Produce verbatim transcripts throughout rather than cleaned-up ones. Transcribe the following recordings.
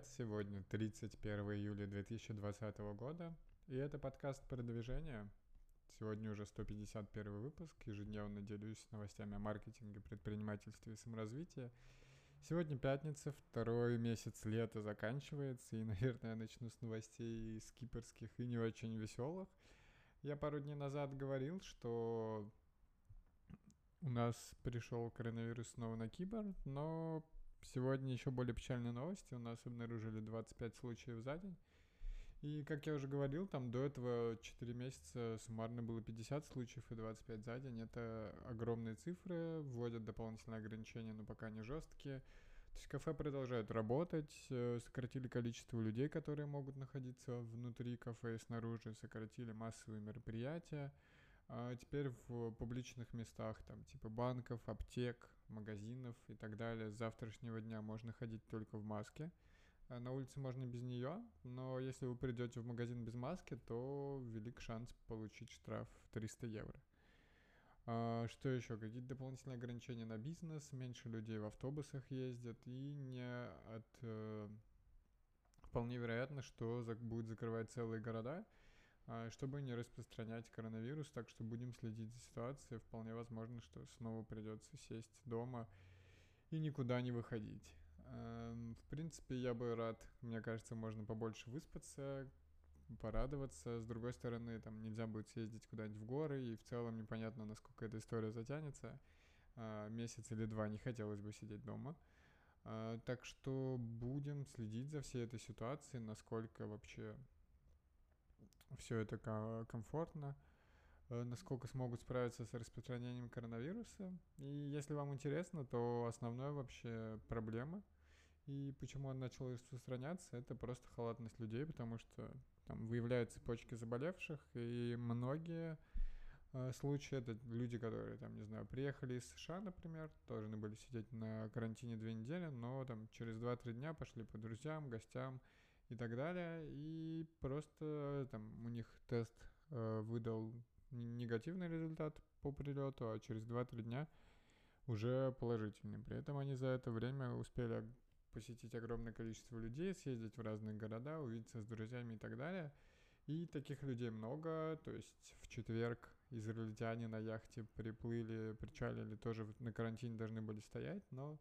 привет! Сегодня тридцать первое июля две тысячи двадцатого года, и это подкаст «Продвижение». Сегодня уже сто пятьдесят первый выпуск, ежедневно делюсь новостями о маркетинге, предпринимательстве и саморазвитии. Сегодня пятница, второй месяц лета заканчивается, и, наверное, я начну с новостей из кипрских и не очень веселых. Я пару дней назад говорил, что у нас пришел коронавирус снова на Кипр, но сегодня еще более печальные новости. У нас обнаружили двадцать пять случаев за день. И, как я уже говорил, там до этого четыре месяца суммарно было пятьдесят случаев и двадцать пять за день. Это огромные цифры, вводят дополнительные ограничения, но пока не жесткие. То есть кафе продолжают работать, сократили количество людей, которые могут находиться внутри кафе и снаружи, сократили массовые мероприятия. А теперь в публичных местах, там типа банков, аптек, магазинов и так далее, с завтрашнего дня можно ходить только в маске. На улице можно без нее, но если вы придете в магазин без маски, то велик шанс получить штраф в триста евро. А, что еще? Какие-то дополнительные ограничения на бизнес, меньше людей в автобусах ездят, и не от... Э, вполне вероятно, что за, будет закрывать целые города, чтобы не распространять коронавирус, так что будем следить за ситуацией. Вполне возможно, что снова придется сесть дома и никуда не выходить. В принципе, я бы рад, мне кажется, можно побольше выспаться, порадоваться. С другой стороны, там нельзя будет съездить куда-нибудь в горы, и в целом непонятно, насколько эта история затянется. Месяц или два не хотелось бы сидеть дома. Так что будем следить за всей этой ситуацией, насколько вообще... все это комфортно, насколько смогут справиться с распространением коронавируса. И если вам интересно, то основная вообще проблема и почему она начала распространяться, это просто халатность людей, потому что там выявляют цепочки заболевших, и многие э, случаи — это люди, которые, там, не знаю, приехали из США, например, должны были сидеть на карантине две недели, но там через два-три дня пошли по друзьям, гостям и так далее, и просто там у них тест э, выдал негативный результат по прилету, а через два-три дня уже положительный. При этом они за это время успели посетить огромное количество людей, съездить в разные города, увидеться с друзьями и так далее. И таких людей много, то есть в четверг израильтяне на яхте приплыли, причалили, тоже на карантине должны были стоять, но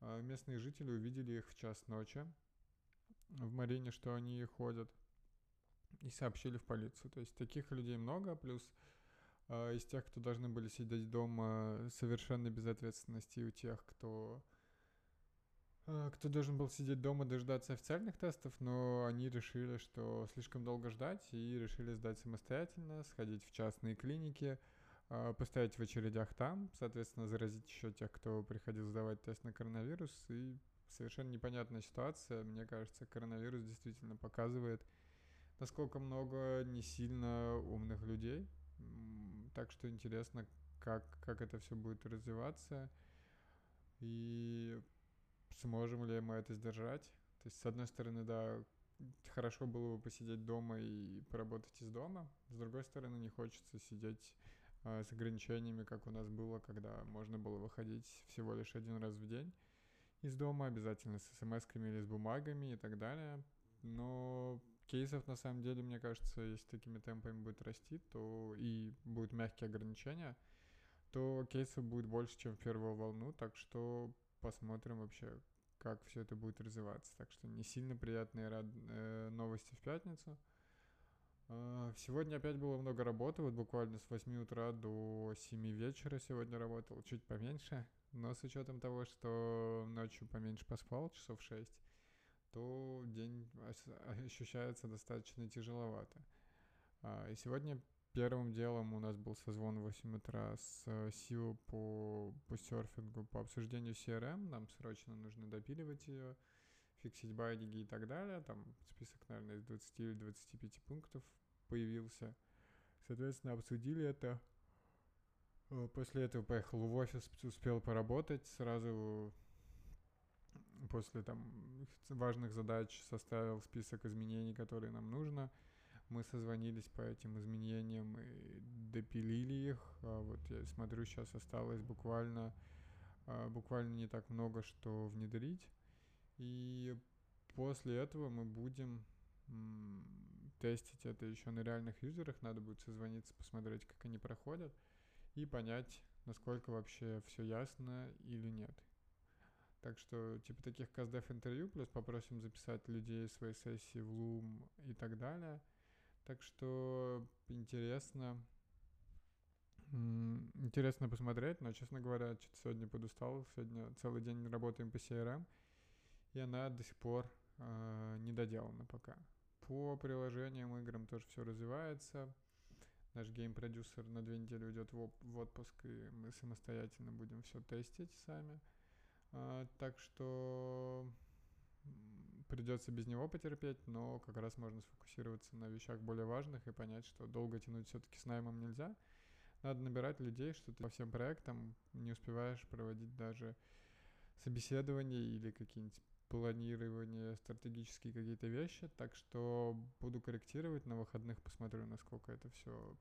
э, местные жители увидели их в час ночи в Марине, что они ходят, и сообщили в полицию. То есть таких людей много, плюс э, из тех, кто должны были сидеть дома, совершенно без ответственности, у тех, кто, э, кто должен был сидеть дома, дождаться официальных тестов, но они решили, что слишком долго ждать, и решили сдать самостоятельно, сходить в частные клиники, э, постоять в очередях там, соответственно, заразить еще тех, кто приходил сдавать тест на коронавирус, и совершенно непонятная ситуация. Мне кажется, коронавирус действительно показывает, насколько много не сильно умных людей. Так что интересно, как, как это все будет развиваться и сможем ли мы это сдержать. То есть, с одной стороны, да, хорошо было бы посидеть дома и поработать из дома. С другой стороны, не хочется сидеть э, с ограничениями, как у нас было, когда можно было выходить всего лишь один раз в день из дома, обязательно с смс-ками или с бумагами и так далее. Но кейсов, на самом деле, мне кажется, если такими темпами будет расти, то и будут мягкие ограничения, то кейсов будет больше, чем в первую волну, так что посмотрим вообще, как все это будет развиваться. Так что не сильно приятные новости в пятницу. Сегодня опять было много работы, вот буквально с восьми утра до семи вечера сегодня работал, чуть поменьше. Но с учетом того, что ночью поменьше поспал, часов шесть, то день ощущается достаточно тяжеловато. И сегодня первым делом у нас был созвон в восемь утра с Сио по, по серфингу, по обсуждению си ар эм. Нам срочно нужно допиливать ее, фиксить байдинги и так далее. Там список, наверное, из двадцати или двадцати пяти пунктов появился. Соответственно, обсудили это. После этого поехал в офис, успел поработать, сразу после там важных задач составил список изменений, которые нам нужно. Мы созвонились по этим изменениям и допилили их. Вот я смотрю, сейчас осталось буквально, буквально не так много, что внедрить. И После этого мы будем тестить это еще на реальных юзерах. Надо будет созвониться, посмотреть, как они проходят, и понять, насколько вообще все ясно или нет. Так что типа таких CastDev интервью, плюс попросим записать людей свои сессии в Loom и так далее. Так что интересно, интересно посмотреть, но, честно говоря, сегодня подустал. Сегодня целый день работаем по си ар эм, и она до сих пор э, не доделана пока. По приложениям, играм тоже все развивается. Наш гейм-продюсер на две недели уйдет в отпуск, и мы самостоятельно будем все тестить сами. Uh, так что придется без него потерпеть, но как раз можно сфокусироваться на вещах более важных и понять, что долго тянуть все-таки с наймом нельзя. Надо набирать людей, что ты по всем проектам не успеваешь проводить даже собеседования или какие-нибудь планирования, стратегические какие-то вещи. Так что буду корректировать, на выходных посмотрю, насколько это все,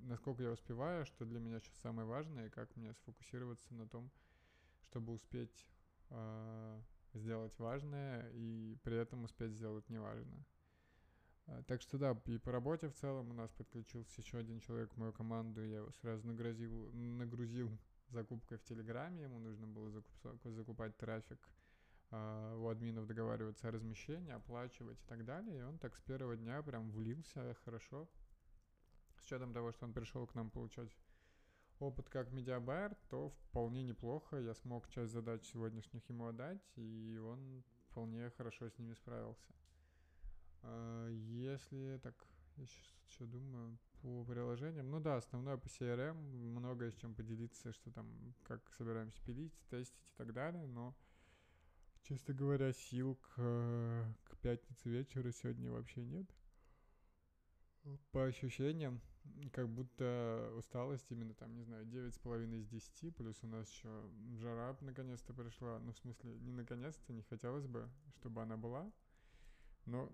насколько я успеваю, что для меня сейчас самое важное, и как мне сфокусироваться на том, чтобы успеть э, сделать важное и при этом успеть сделать неважное. Э, так что да, и по работе в целом у нас подключился еще один человек в мою команду. Я его сразу нагрузил, нагрузил закупкой в Телеграме. Ему нужно было закуп, закупать трафик, э, у админов договариваться о размещении, оплачивать и так далее. И он так с первого дня прям влился хорошо. С учетом того, что он пришел к нам получать опыт как медиабайер, то вполне неплохо. Я смог часть задач сегодняшних ему отдать, и он вполне хорошо с ними справился. Если так, я сейчас еще думаю по приложениям. Ну да, основное по си ар эм, многое с чем поделиться, что там, как собираемся пилить, тестить и так далее, но, честно говоря, сил к, к пятнице вечера сегодня вообще нет. По ощущениям, как будто усталость именно там, не знаю, девять с половиной из десяти, плюс у нас еще жара наконец-то пришла. Ну, в смысле, не наконец-то, не хотелось бы, чтобы она была. Но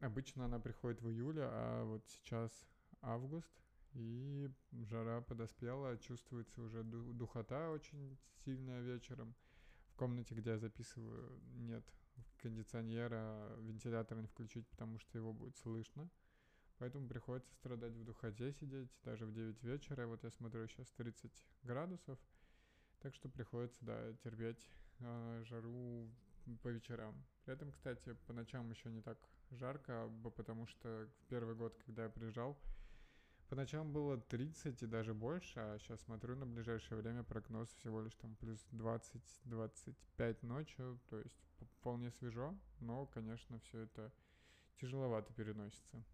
обычно она приходит в июле, а вот сейчас август, и жара подоспела, чувствуется уже духота очень сильная вечером. В комнате, где я записываю, нет кондиционера, вентилятор не включить, потому что его будет слышно. Поэтому приходится страдать в духоте, сидеть даже в девять вечера. Вот я смотрю, сейчас тридцать градусов. Так что приходится, да, терпеть э, жару по вечерам. При этом, кстати, по ночам еще не так жарко, потому что в первый год, когда я приезжал, по ночам было тридцать и даже больше. А сейчас смотрю, на ближайшее время прогноз всего лишь там плюс двадцать-двадцать пять ночью. То есть вполне свежо, но, конечно, все это тяжеловато переносится.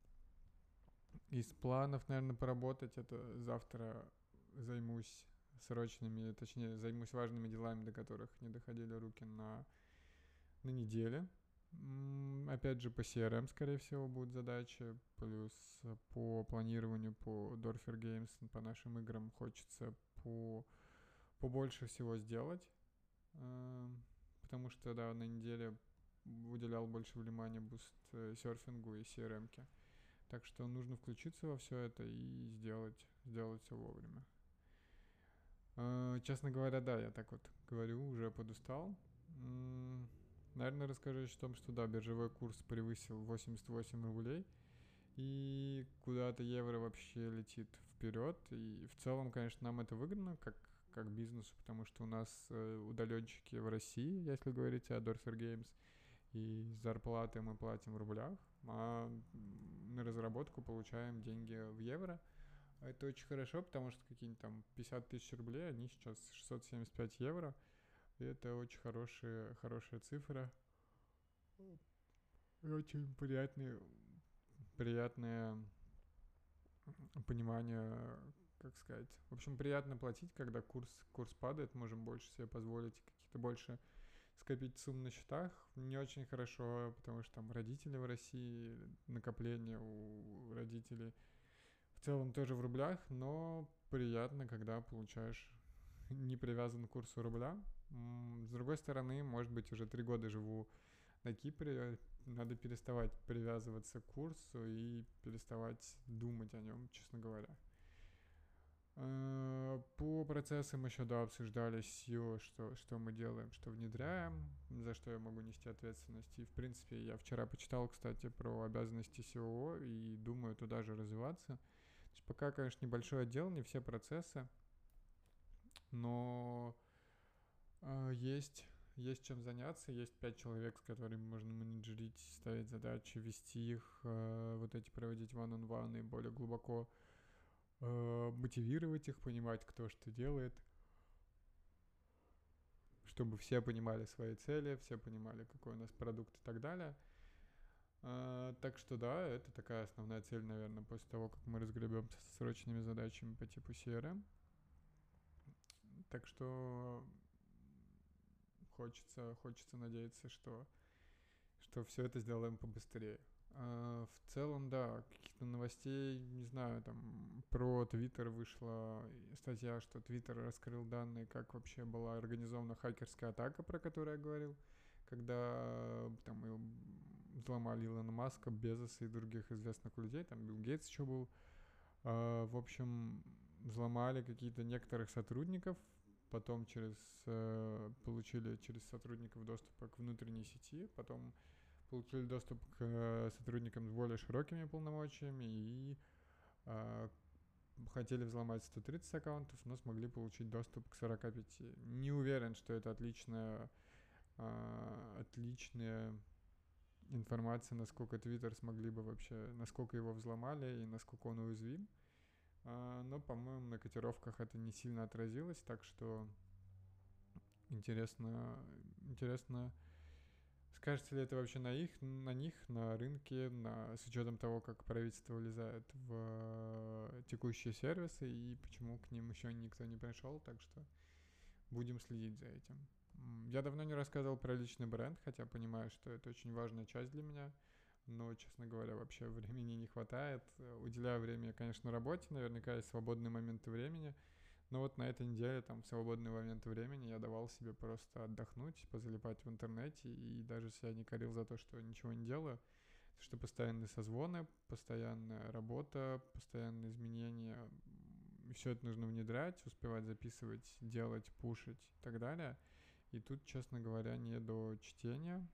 Из планов, наверное, поработать, это завтра займусь срочными, точнее, займусь важными делами, до которых не доходили руки на, на неделе. Опять же, по си ар эм, скорее всего, будут задачи, плюс по планированию, по Dorfer Games, по нашим играм хочется по, побольше всего сделать, потому что, да, на неделе уделял больше внимания буст-серфингу и си ар эм-ке. Так что нужно включиться во все это и сделать, сделать все вовремя. Э, честно говоря, да, я так вот говорю, уже подустал. М-м, наверное, расскажу еще о том, что да, биржевой курс превысил восемьдесят восемь рублей. И куда-то евро вообще летит вперед. И в целом, конечно, нам это выгодно, как, как бизнесу, потому что у нас э, удаленщики в России, если говорить о Dorfer Games, и зарплаты мы платим в рублях, а на разработку получаем деньги в евро. Это очень хорошо, потому что какие-нибудь там пятьдесят тысяч рублей, они сейчас шестьсот семьдесят пять евро. И это очень хорошие, хорошая цифра. И очень приятное, приятное понимание, как сказать. В общем, приятно платить, когда курс, курс падает, можем больше себе позволить, какие-то больше скопить сумму на счетах. Не очень хорошо, потому что там родители в России, накопление у родителей в целом тоже в рублях, но приятно, когда получаешь не привязан к курсу рубля. С другой стороны, может быть, уже три года живу на Кипре, надо переставать привязываться к курсу и переставать думать о нем, честно говоря. По процессам еще, да, обсуждали силы, что, что мы делаем, что внедряем, за что я могу нести ответственность. И, в принципе, я вчера почитал, кстати, про обязанности си и о и думаю туда же развиваться. То есть пока, конечно, небольшой отдел, не все процессы, но э, есть, есть чем заняться, есть пять человек, с которыми можно менеджерить, ставить задачи, вести их, э, вот эти проводить one-on-one и более глубоко мотивировать их, понимать, кто что делает, чтобы все понимали свои цели, все понимали, какой у нас продукт и так далее. Так что да, это такая основная цель, наверное, после того, как мы разгребемся со срочными задачами по типу си эр эм. Так что хочется, хочется надеяться, что, что все это сделаем побыстрее. Uh, в целом, да, каких-то новостей, не знаю, там про Twitter вышла статья, что Twitter раскрыл данные, как вообще была организована хакерская атака, про которую я говорил, когда там взломали Илона Маска, Безоса и других известных людей, там Билл Гейтс еще был. Uh, в общем, взломали какие-то некоторых сотрудников, потом через uh, получили через сотрудников доступа к внутренней сети, потом получили доступ к сотрудникам с более широкими полномочиями и э, хотели взломать сто тридцать аккаунтов, но смогли получить доступ к сорок пять. Не уверен, что это отличная, э, отличная информация, насколько Twitter смогли бы вообще, насколько его взломали и насколько он уязвим. Э, но, по-моему, на котировках это не сильно отразилось, так что интересно, интересно, скажется ли это вообще на, их, на них, на рынке, на, с учетом того, как правительство влезает в текущие сервисы и почему к ним еще никто не пришел, так что будем следить за этим. Я давно не рассказывал про личный бренд, хотя понимаю, что это очень важная часть для меня, но, честно говоря, вообще времени не хватает. Уделяю время, конечно, работе, наверняка есть свободные моменты времени, но вот на этой неделе, там, в свободный момент времени я давал себе просто отдохнуть, позалипать в интернете и даже себя не корил за то, что ничего не делаю, потому что постоянные созвоны, постоянная работа, постоянные изменения, и все это нужно внедрять, успевать записывать, делать, пушить и так далее. И тут, честно говоря, не до чтения,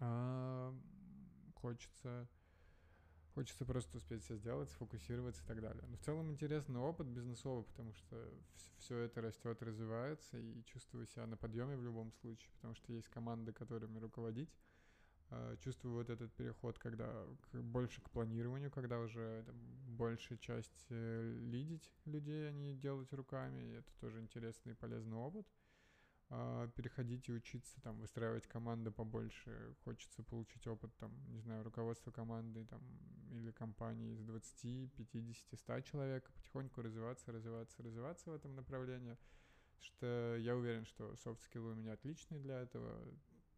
а хочется... Хочется просто успеть все сделать, сфокусироваться и так далее. Но в целом интересный опыт бизнесовый, потому что все это растет, развивается, и чувствую себя на подъеме в любом случае, потому что есть команды, которыми руководить. Чувствую вот этот переход, когда больше к планированию, когда уже там, большая часть лидить людей, а не делать руками. И это тоже интересный и полезный опыт. Переходить и учиться, там, выстраивать команду побольше. Хочется получить опыт, там, не знаю, руководства команды, там, или компании из двадцати, пятидесяти, ста человек, потихоньку развиваться, развиваться, развиваться в этом направлении. Что я уверен, что софт-скиллы у меня отличные для этого.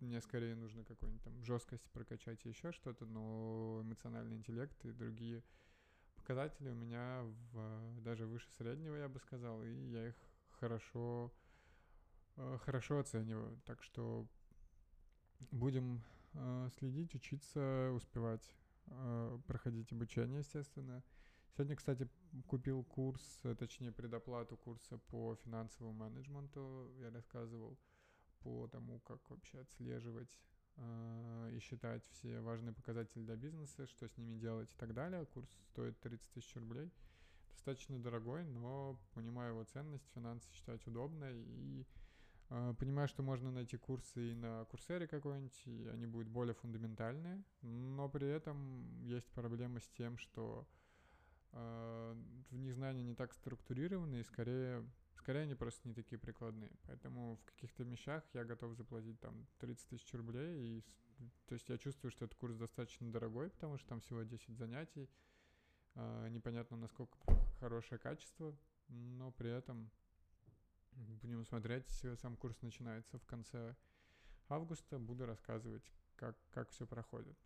Мне скорее нужно какую-нибудь там жесткость прокачать и еще что-то, но эмоциональный интеллект и другие показатели у меня в, даже выше среднего, я бы сказал, и я их хорошо... хорошо оцениваю, так что будем э, следить, учиться, успевать, э, проходить обучение, естественно. Сегодня, кстати, купил курс, точнее предоплату курса по финансовому менеджменту, я рассказывал по тому, как вообще отслеживать э, и считать все важные показатели для бизнеса, что с ними делать и так далее. Курс стоит тридцать тысяч рублей, достаточно дорогой, но понимаю его ценность, финансы считать удобно и понимаю, что можно найти курсы и на Курсере какой-нибудь, и они будут более фундаментальные, но при этом есть проблема с тем, что э, их знания не так структурированы, и скорее, скорее они просто не такие прикладные. Поэтому в каких-то вещах я готов заплатить там тридцать тысяч рублей, и, то есть я чувствую, что этот курс достаточно дорогой, потому что там всего десять занятий, э, непонятно, насколько хорошее качество, но при этом... Будем смотреть, сам курс начинается в конце августа, буду рассказывать, как, как все проходит.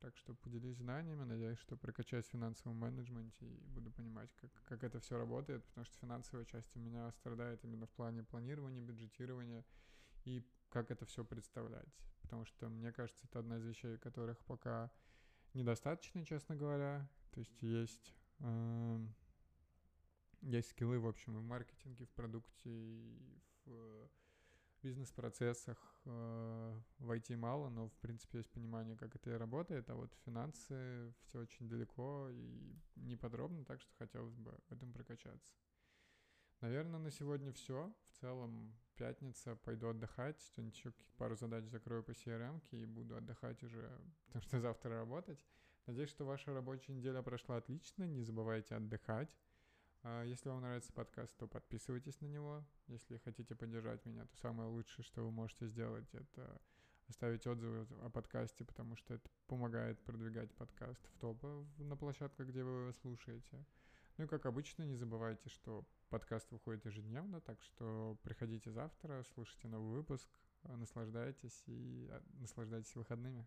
Так что поделюсь знаниями, надеюсь, что прокачаюсь в финансовом менеджменте и буду понимать, как, как это все работает, потому что финансовая часть у меня страдает именно в плане планирования, бюджетирования и как это все представлять. Потому что, мне кажется, это одна из вещей, которых пока недостаточно, честно говоря. То есть есть... Э- есть скиллы, в общем, и в маркетинге, и в продукте, и в бизнес-процессах. В ай ти мало, но, в принципе, есть понимание, как это работает, а вот финансы все очень далеко и неподробно, так что хотелось бы в этом прокачаться. Наверное, на сегодня все. В целом, пятница, пойду отдыхать, что-нибудь еще пару задач закрою по си ар эм-ке и буду отдыхать уже, потому что завтра работать. Надеюсь, что ваша рабочая неделя прошла отлично, не забывайте отдыхать. Если вам нравится подкаст, то подписывайтесь на него. Если хотите поддержать меня, то самое лучшее, что вы можете сделать, это оставить отзывы о подкасте, потому что это помогает продвигать подкаст в топы на площадках, где вы его слушаете. Ну и, как обычно, не забывайте, что подкаст выходит ежедневно, так что приходите завтра, слушайте новый выпуск, наслаждайтесь и наслаждайтесь выходными.